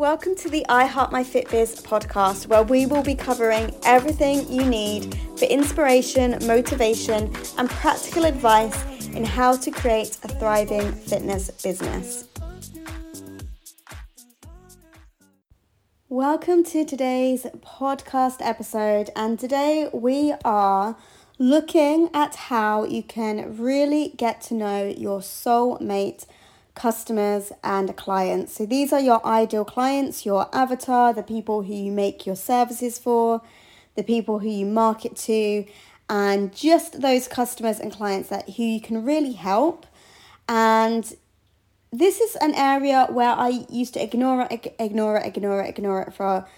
Welcome to the I Heart My Fit Biz podcast, where we will be covering everything you need for inspiration, motivation, and practical advice in how to create a thriving fitness business. Welcome to today's podcast episode, and today we are looking at how you can really get to know your soulmate customers and clients. So these are your ideal clients, your avatar, the people who you make your services for, the people who you market to, and just those customers and clients that who you can really help. And this is an area where I used to ignore it for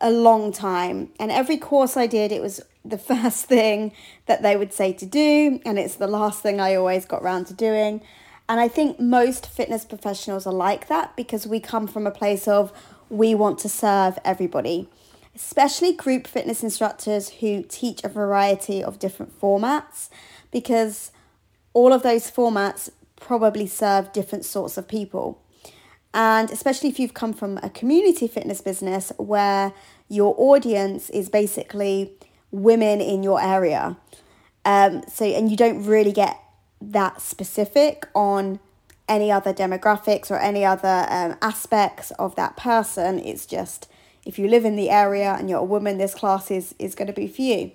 a long time. And every course I did, it was the first thing that they would say to do, and it's the last thing I always got round to doing. And I think most fitness professionals are like that because we come from a place of we want to serve everybody, especially group fitness instructors who teach a variety of different formats, because all of those formats probably serve different sorts of people. And especially if you've come from a community fitness business where your audience is basically women in your area. And you don't really get that specific on any other demographics or any other aspects of that person. It's just, if you live in the area and you're a woman, this class is going to be for you.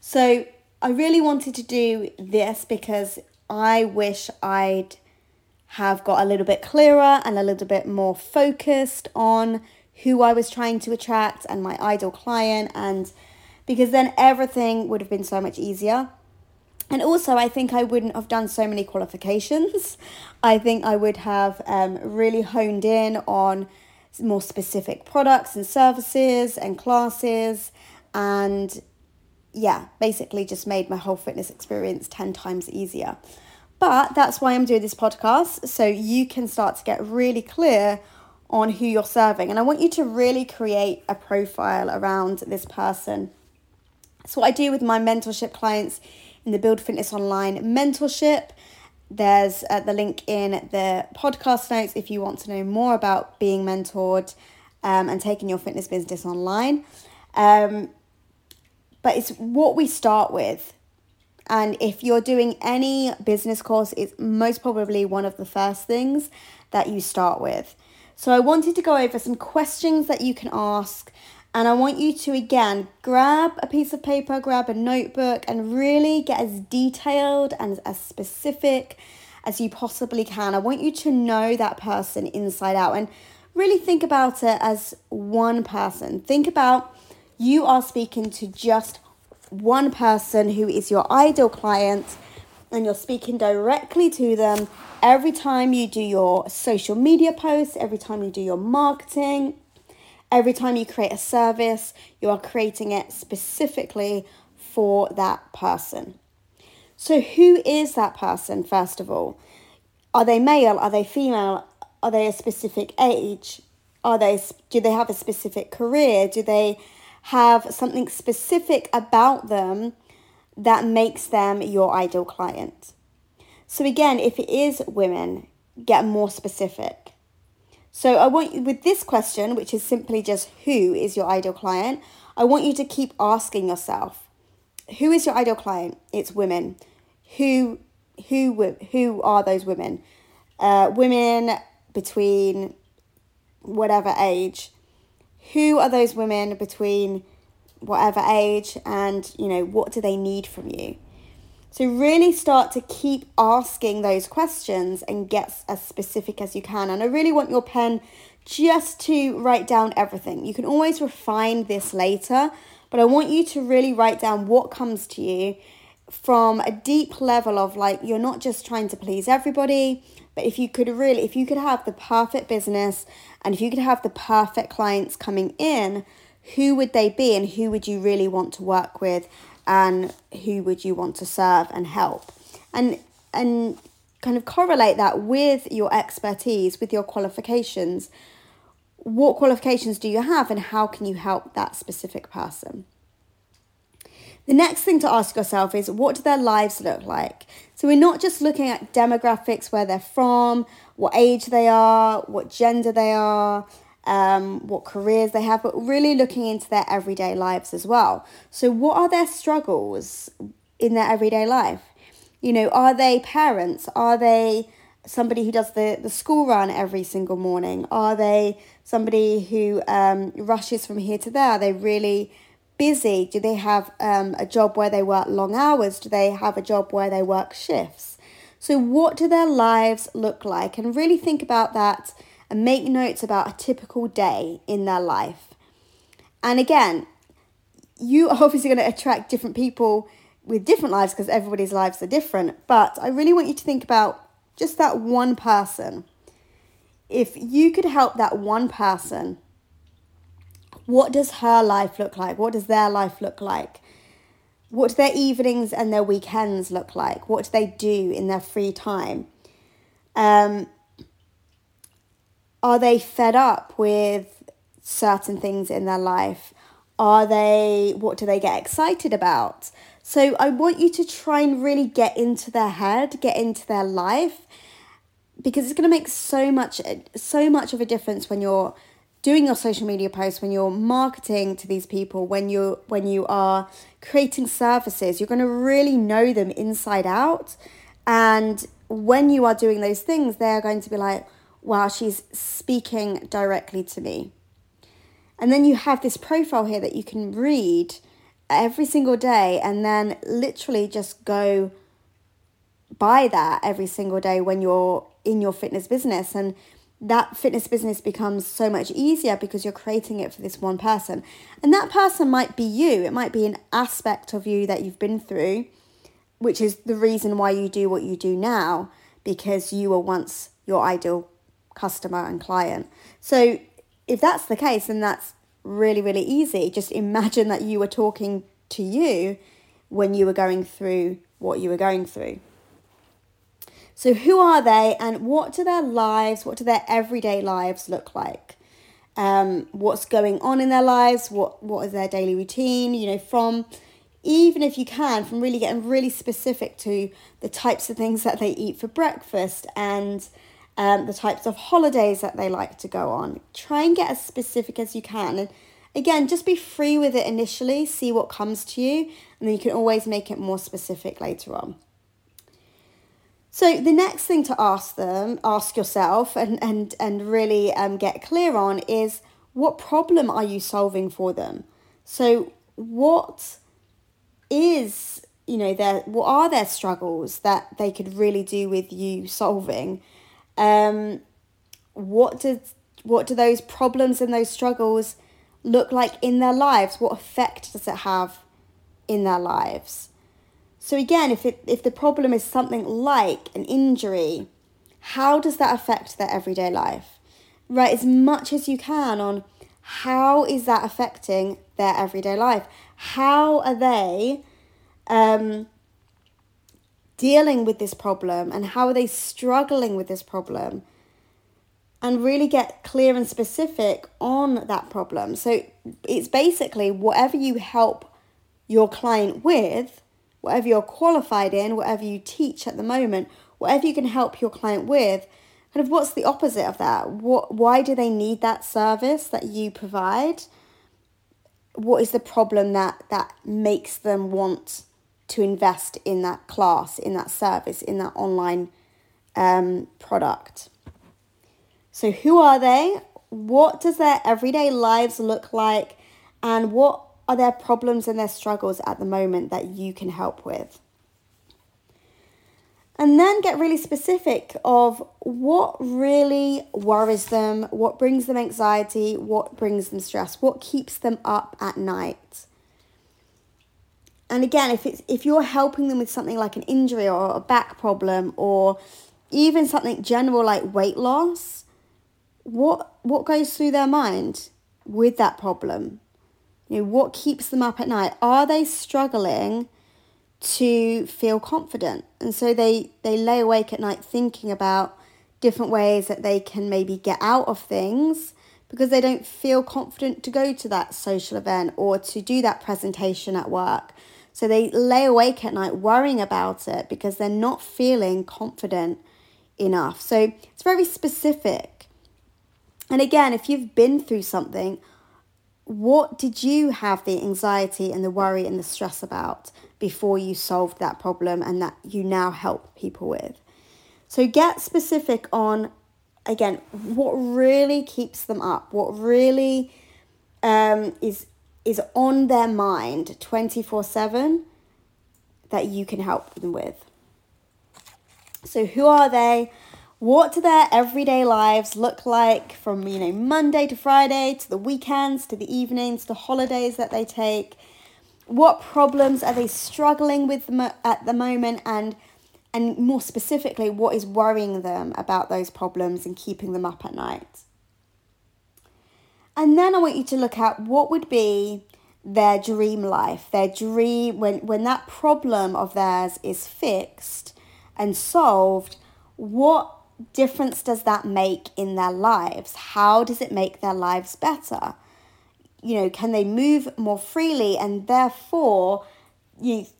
So I really wanted to do this because I wish I'd have got a little bit clearer and a little bit more focused on who I was trying to attract and my ideal client, and because then everything would have been so much easier. And also, I think I wouldn't have done so many qualifications. I think I would have really honed in on more specific products and services and classes, and basically just made my whole fitness experience 10 times easier. But that's why I'm doing this podcast, so you can start to get really clear on who you're serving. And I want you to really create a profile around this person. That's what I do with my mentorship clients in the Build Fitness Online mentorship. There's the link in the podcast notes if you want to know more about being mentored and taking your fitness business online. But it's what we start with. And if you're doing any business course, it's most probably one of the first things that you start with. So I wanted to go over some questions that you can ask. And I want you to, again, grab a piece of paper, grab a notebook, and really get as detailed and as specific as you possibly can. I want you to know that person inside out and really think about it as one person. Think about you are speaking to just one person who is your ideal client, and you're speaking directly to them every time you do your social media posts, every time you do your marketing. Every time you create a service, you are creating it specifically for that person. So who is that person, first of all? Are they male? Are they female? Are they a specific age? Do they have a specific career? Do they have something specific about them that makes them your ideal client? So again, if it is women, get more specific. So I want you, with this question, which is simply just who is your ideal client, I want you to keep asking yourself, who is your ideal client? It's women. Who are those women? Women between whatever age. Who are those women between whatever age, and what do they need from you? So really start to keep asking those questions and get as specific as you can. And I really want your pen just to write down everything. You can always refine this later, but I want you to really write down what comes to you from a deep level of, like, you're not just trying to please everybody, but if you could have the perfect business and if you could have the perfect clients coming in, who would they be and who would you really want to work with? And who would you want to serve and help? And kind of correlate that with your expertise, with your qualifications. What qualifications do you have and how can you help that specific person? The next thing to ask yourself is, what do their lives look like? So we're not just looking at demographics, where they're from, what age they are, what gender they are, what careers they have, but really looking into their everyday lives as well. So what are their struggles in their everyday life? You know, are they parents? Are they somebody who does the school run every single morning? Are they somebody who rushes from here to there? Are they really busy? Do they have a job where they work long hours? Do they have a job where they work shifts? So what do their lives look like? And really think about that and make notes about a typical day in their life. And again, you are obviously going to attract different people with different lives because everybody's lives are different. But I really want you to think about just that one person. If you could help that one person, what does her life look like? What does their life look like? What do their evenings and their weekends look like? What do they do in their free time? Are they fed up with certain things in their life? What do they get excited about? So I want you to try and really get into their head, get into their life, because it's going to make so much of a difference when you're doing your social media posts, when you're marketing to these people, when you are creating services. You're going to really know them inside out. And when you are doing those things, they're going to be like, wow, she's speaking directly to me. And then you have this profile here that you can read every single day and then literally just go by that every single day when you're in your fitness business. And that fitness business becomes so much easier because you're creating it for this one person. And that person might be you. It might be an aspect of you that you've been through, which is the reason why you do what you do now, because you were once your ideal customer and client. So if that's the case, then that's really, really easy. Just imagine that you were talking to you when you were going through what you were going through. So who are they and what do their everyday lives look like? What's going on in their lives? What is their daily routine? You know, from really getting really specific to the types of things that they eat for breakfast and the types of holidays that they like to go on. Try and get as specific as you can. And again, just be free with it initially, see what comes to you, and then you can always make it more specific later on. So the next thing to ask yourself and really get clear on is, what problem are you solving for them? So what are their struggles that they could really do with you solving? What do those problems and those struggles look like in their lives? What effect does it have in their lives? So again, if the problem is something like an injury, how does that affect their everyday life? Write as much as you can on how is that affecting their everyday life? How are they dealing with this problem, and how are they struggling with this problem? And really get clear and specific on that problem. So it's basically whatever you help your client with, whatever you're qualified in, whatever you teach at the moment, whatever you can help your client with, kind of what's the opposite of that? Why do they need that service that you provide? What is the problem that makes them want to invest in that class, in that service, in that online product? So who are they? What does their everyday lives look like? And what are their problems and their struggles at the moment that you can help with? And then get really specific of what really worries them, what brings them anxiety, what brings them stress, what keeps them up at night. And again, if you're helping them with something like an injury or a back problem or even something general like weight loss, what goes through their mind with that problem? You know, what keeps them up at night? Are they struggling to feel confident? And so they lay awake at night thinking about different ways that they can maybe get out of things because they don't feel confident to go to that social event or to do that presentation at work. So they lay awake at night worrying about it because they're not feeling confident enough. So it's very specific. And again, if you've been through something, what did you have the anxiety and the worry and the stress about before you solved that problem and that you now help people with? So get specific on, again, what really keeps them up, what really is on their mind 24/7 that you can help them with. So who are they? What do their everyday lives look like from, Monday to Friday, to the weekends, to the evenings, to holidays that they take? What problems are they struggling with at the moment? And more specifically, what is worrying them about those problems and keeping them up at night? And then I want you to look at what would be their dream life, their dream, when that problem of theirs is fixed and solved, what difference does that make in their lives? How does it make their lives better? Can they move more freely, and therefore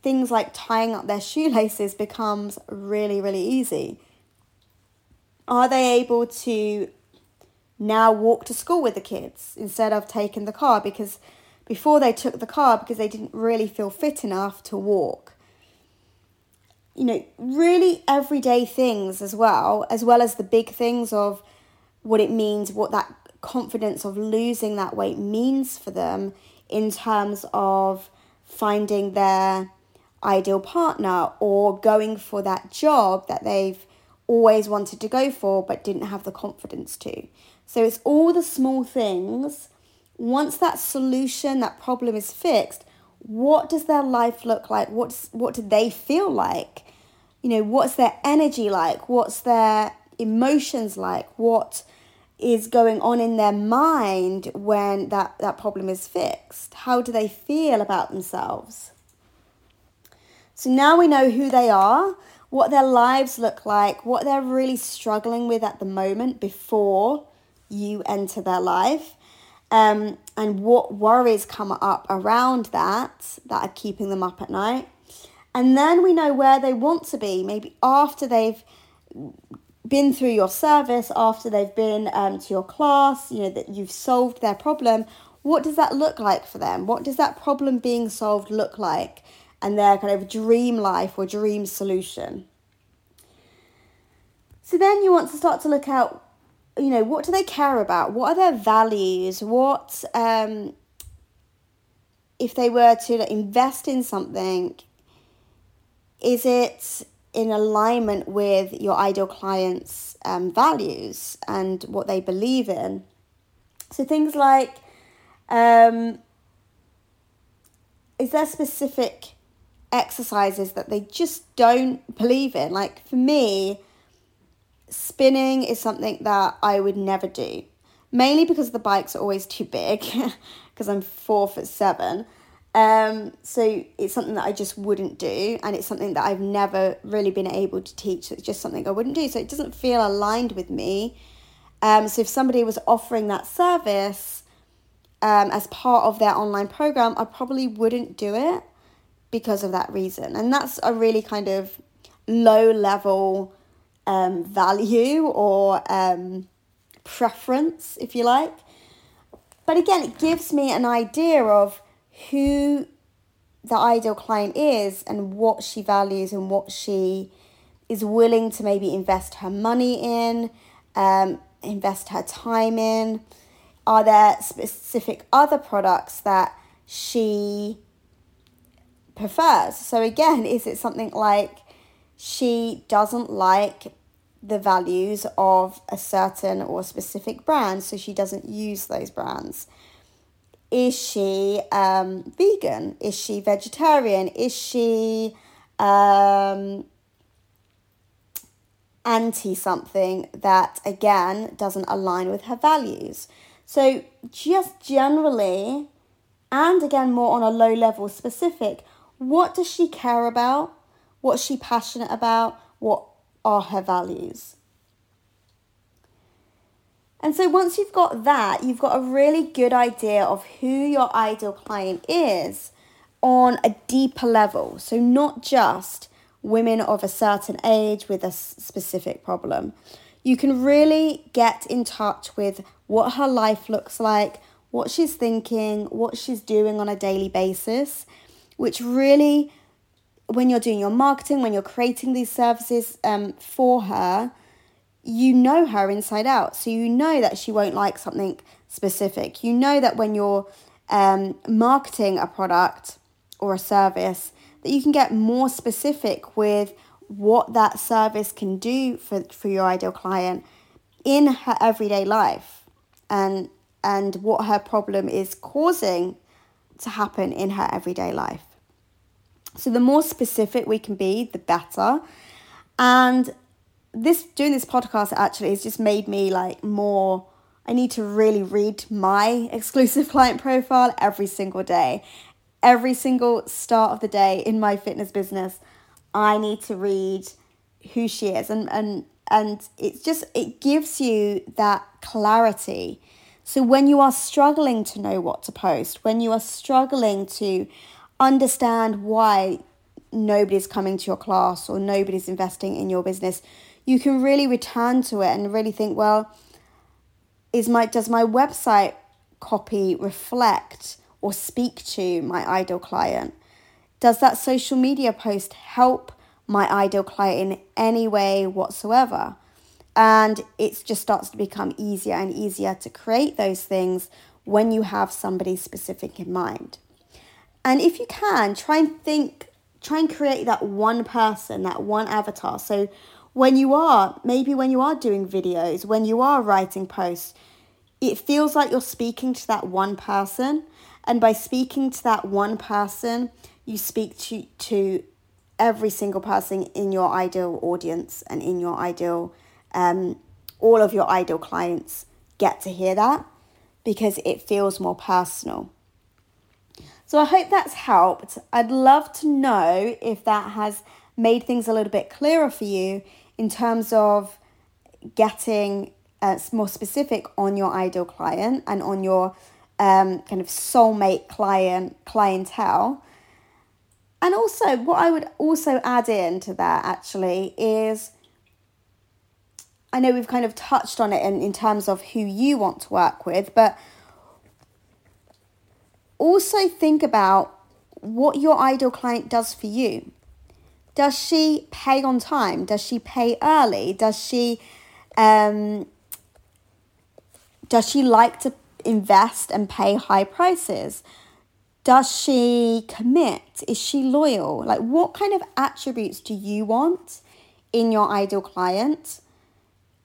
things like tying up their shoelaces becomes really, really easy? Are they able to now walk to school with the kids instead of taking the car? Because before they took the car because they didn't really feel fit enough to walk. Really everyday things as well as the big things of what it means, what that confidence of losing that weight means for them in terms of finding their ideal partner or going for that job that they've always wanted to go for but didn't have the confidence to. So it's all the small things. Once that solution, that problem is fixed, what does their life look like? What do they feel like? What's their energy like? What's their emotions like? What is going on in their mind when that problem is fixed? How do they feel about themselves? So now we know who they are, what their lives look like, what they're really struggling with at the moment before you enter their life. And what worries come up around that are keeping them up at night. And then we know where they want to be, maybe after they've been through your service, after they've been to your class, that you've solved their problem. What does that look like for them? What does that problem being solved look like? And their kind of dream life or dream solution. So then you want to start to look out, what do they care about? What are their values? What, if they were to invest in something, is it in alignment with your ideal client's values and what they believe in? So things like, is there specific exercises that they just don't believe in? Like for me, spinning is something that I would never do, mainly because the bikes are always too big because I'm 4'7". So it's something that I just wouldn't do. And it's something that I've never really been able to teach. It's just something I wouldn't do. So it doesn't feel aligned with me. So if somebody was offering that service as part of their online program, I probably wouldn't do it because of that reason. And that's a really kind of low level value or preference, if you like. But again, it gives me an idea of who the ideal client is and what she values and what she is willing to maybe invest her money in, invest her time in. Are there specific other products that she prefers? So again, is it something like she doesn't like the values of a certain or specific brand, so she doesn't use those brands? Is she vegan? Is she vegetarian? Is she anti-something that, again, doesn't align with her values? So just generally, and again, more on a low-level specific, what does she care about? What's she passionate about? What are her values? And so once you've got that, you've got a really good idea of who your ideal client is on a deeper level. So not just women of a certain age with a specific problem. You can really get in touch with what her life looks like, what she's thinking, what she's doing on a daily basis, which really, when you're doing your marketing, when you're creating these services for her, you know her inside out. So you know that she won't like something specific. You know that when you're marketing a product or a service, that you can get more specific with what that service can do for your ideal client in her everyday life, and what her problem is causing to happen in her everyday life. So the more specific we can be, the better. And doing this podcast actually has just made me like more, I need to really read my exclusive client profile every single day. Every single start of the day in my fitness business, I need to read who she is, and it's just, it gives you that clarity. So when you are struggling to know what to post, when you are struggling to understand why nobody's coming to your class or nobody's investing in your business, you can really return to it and really think, well, does my website copy reflect or speak to my ideal client? Does that social media post help my ideal client in any way whatsoever? And it just starts to become easier and easier to create those things when you have somebody specific in mind. And if you can, try and create that one person, that one avatar. So when you are doing videos, when you are writing posts, it feels like you're speaking to that one person. And by speaking to that one person, you speak to every single person in your ideal audience and in your ideal, all of your ideal clients get to hear that because it feels more personal. So I hope that's helped. I'd love to know if that has made things a little bit clearer for you in terms of getting more specific on your ideal client and on your kind of soulmate clientele. And also, what I would also add in to that actually is, I know we've kind of touched on it in terms of who you want to work with, but also think about what your ideal client does for you. Does she pay on time? Does she pay early? Does she like to invest and pay high prices? Does she commit? Is she loyal? Like, what kind of attributes do you want in your ideal client?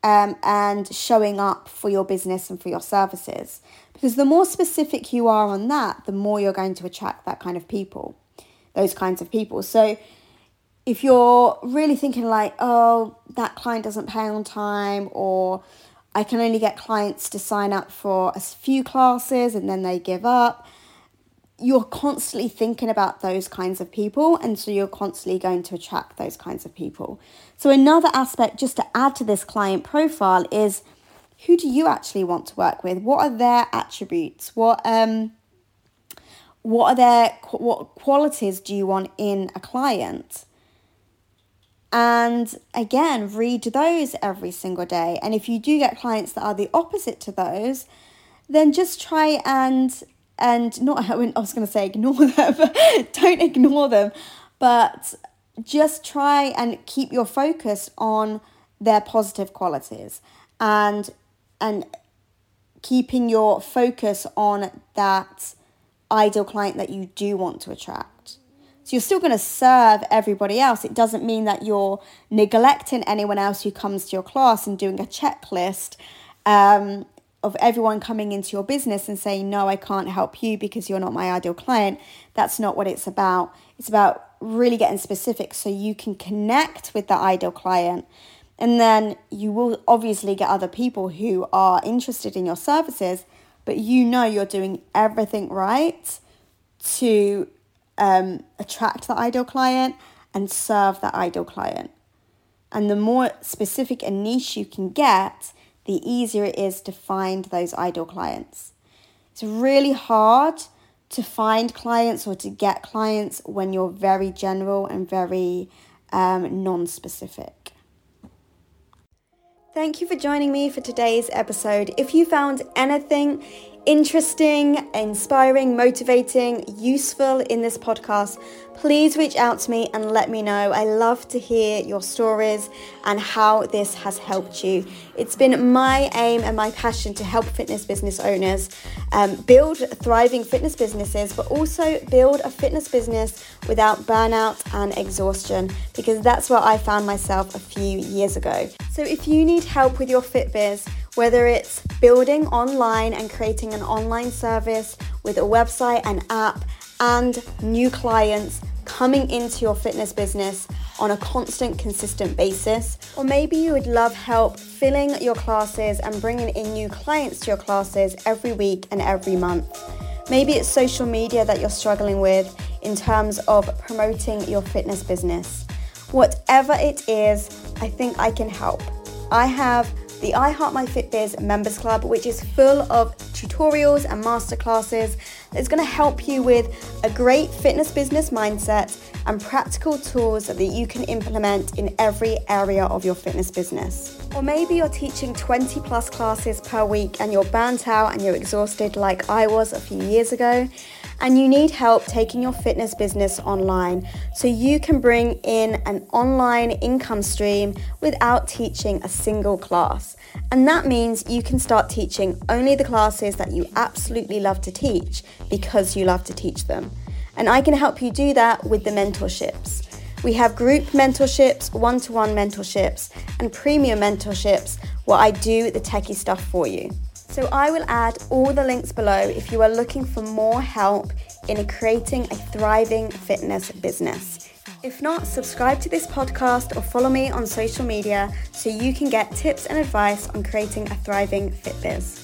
And showing up for your business and for your services? Because the more specific you are on that, the more you're going to attract that kind of people, those kinds of people. So if you're really thinking like, oh, that client doesn't pay on time, or I can only get clients to sign up for a few classes and then they give up, you're constantly thinking about those kinds of people, and so you're constantly going to attract those kinds of people. So another aspect just to add to this client profile is, who do you actually want to work with? What are their attributes? What qualities do you want in a client? And again, read those every single day. And if you do get clients that are the opposite to those, then just try ignore them, but don't ignore them, but just try and keep your focus on their positive qualities and keeping your focus on that ideal client that you do want to attract. So you're still going to serve everybody else. It doesn't mean that you're neglecting anyone else who comes to your class and doing a checklist of everyone coming into your business and saying, no, I can't help you because you're not my ideal client. That's not what it's about. It's about really getting specific so you can connect with the ideal client. And then you will obviously get other people who are interested in your services, but you know you're doing everything right to attract the ideal client and serve that ideal client. And the more specific and niche you can get, the easier it is to find those ideal clients. It's really hard to find clients or to get clients when you're very general and very non-specific. Thank you for joining me for today's episode. If you found anything interesting, inspiring, motivating, useful in this podcast, please reach out to me and let me know. I love to hear your stories and how this has helped you. It's been my aim and my passion to help fitness business owners build thriving fitness businesses, but also build a fitness business without burnout and exhaustion, because that's where I found myself a few years ago. So if you need help with your fit biz, whether it's building online and creating an online service with a website and app and new clients coming into your fitness business on a constant, consistent basis, or maybe you would love help filling your classes and bringing in new clients to your classes every week and every month. Maybe it's social media that you're struggling with in terms of promoting your fitness business. Whatever it is, I think I can help. I have the I Heart My Fit Biz Members Club, which is full of tutorials and masterclasses that's going to help you with a great fitness business mindset and practical tools that you can implement in every area of your fitness business. Or maybe you're teaching 20 plus classes per week and you're burnt out and you're exhausted like I was a few years ago, and you need help taking your fitness business online so you can bring in an online income stream without teaching a single class. And that means you can start teaching only the classes that you absolutely love to teach because you love to teach them. And I can help you do that with the mentorships. We have group mentorships, one-to-one mentorships, and premium mentorships where I do the techie stuff for you. So I will add all the links below if you are looking for more help in creating a thriving fitness business. If not, subscribe to this podcast or follow me on social media so you can get tips and advice on creating a thriving fit biz.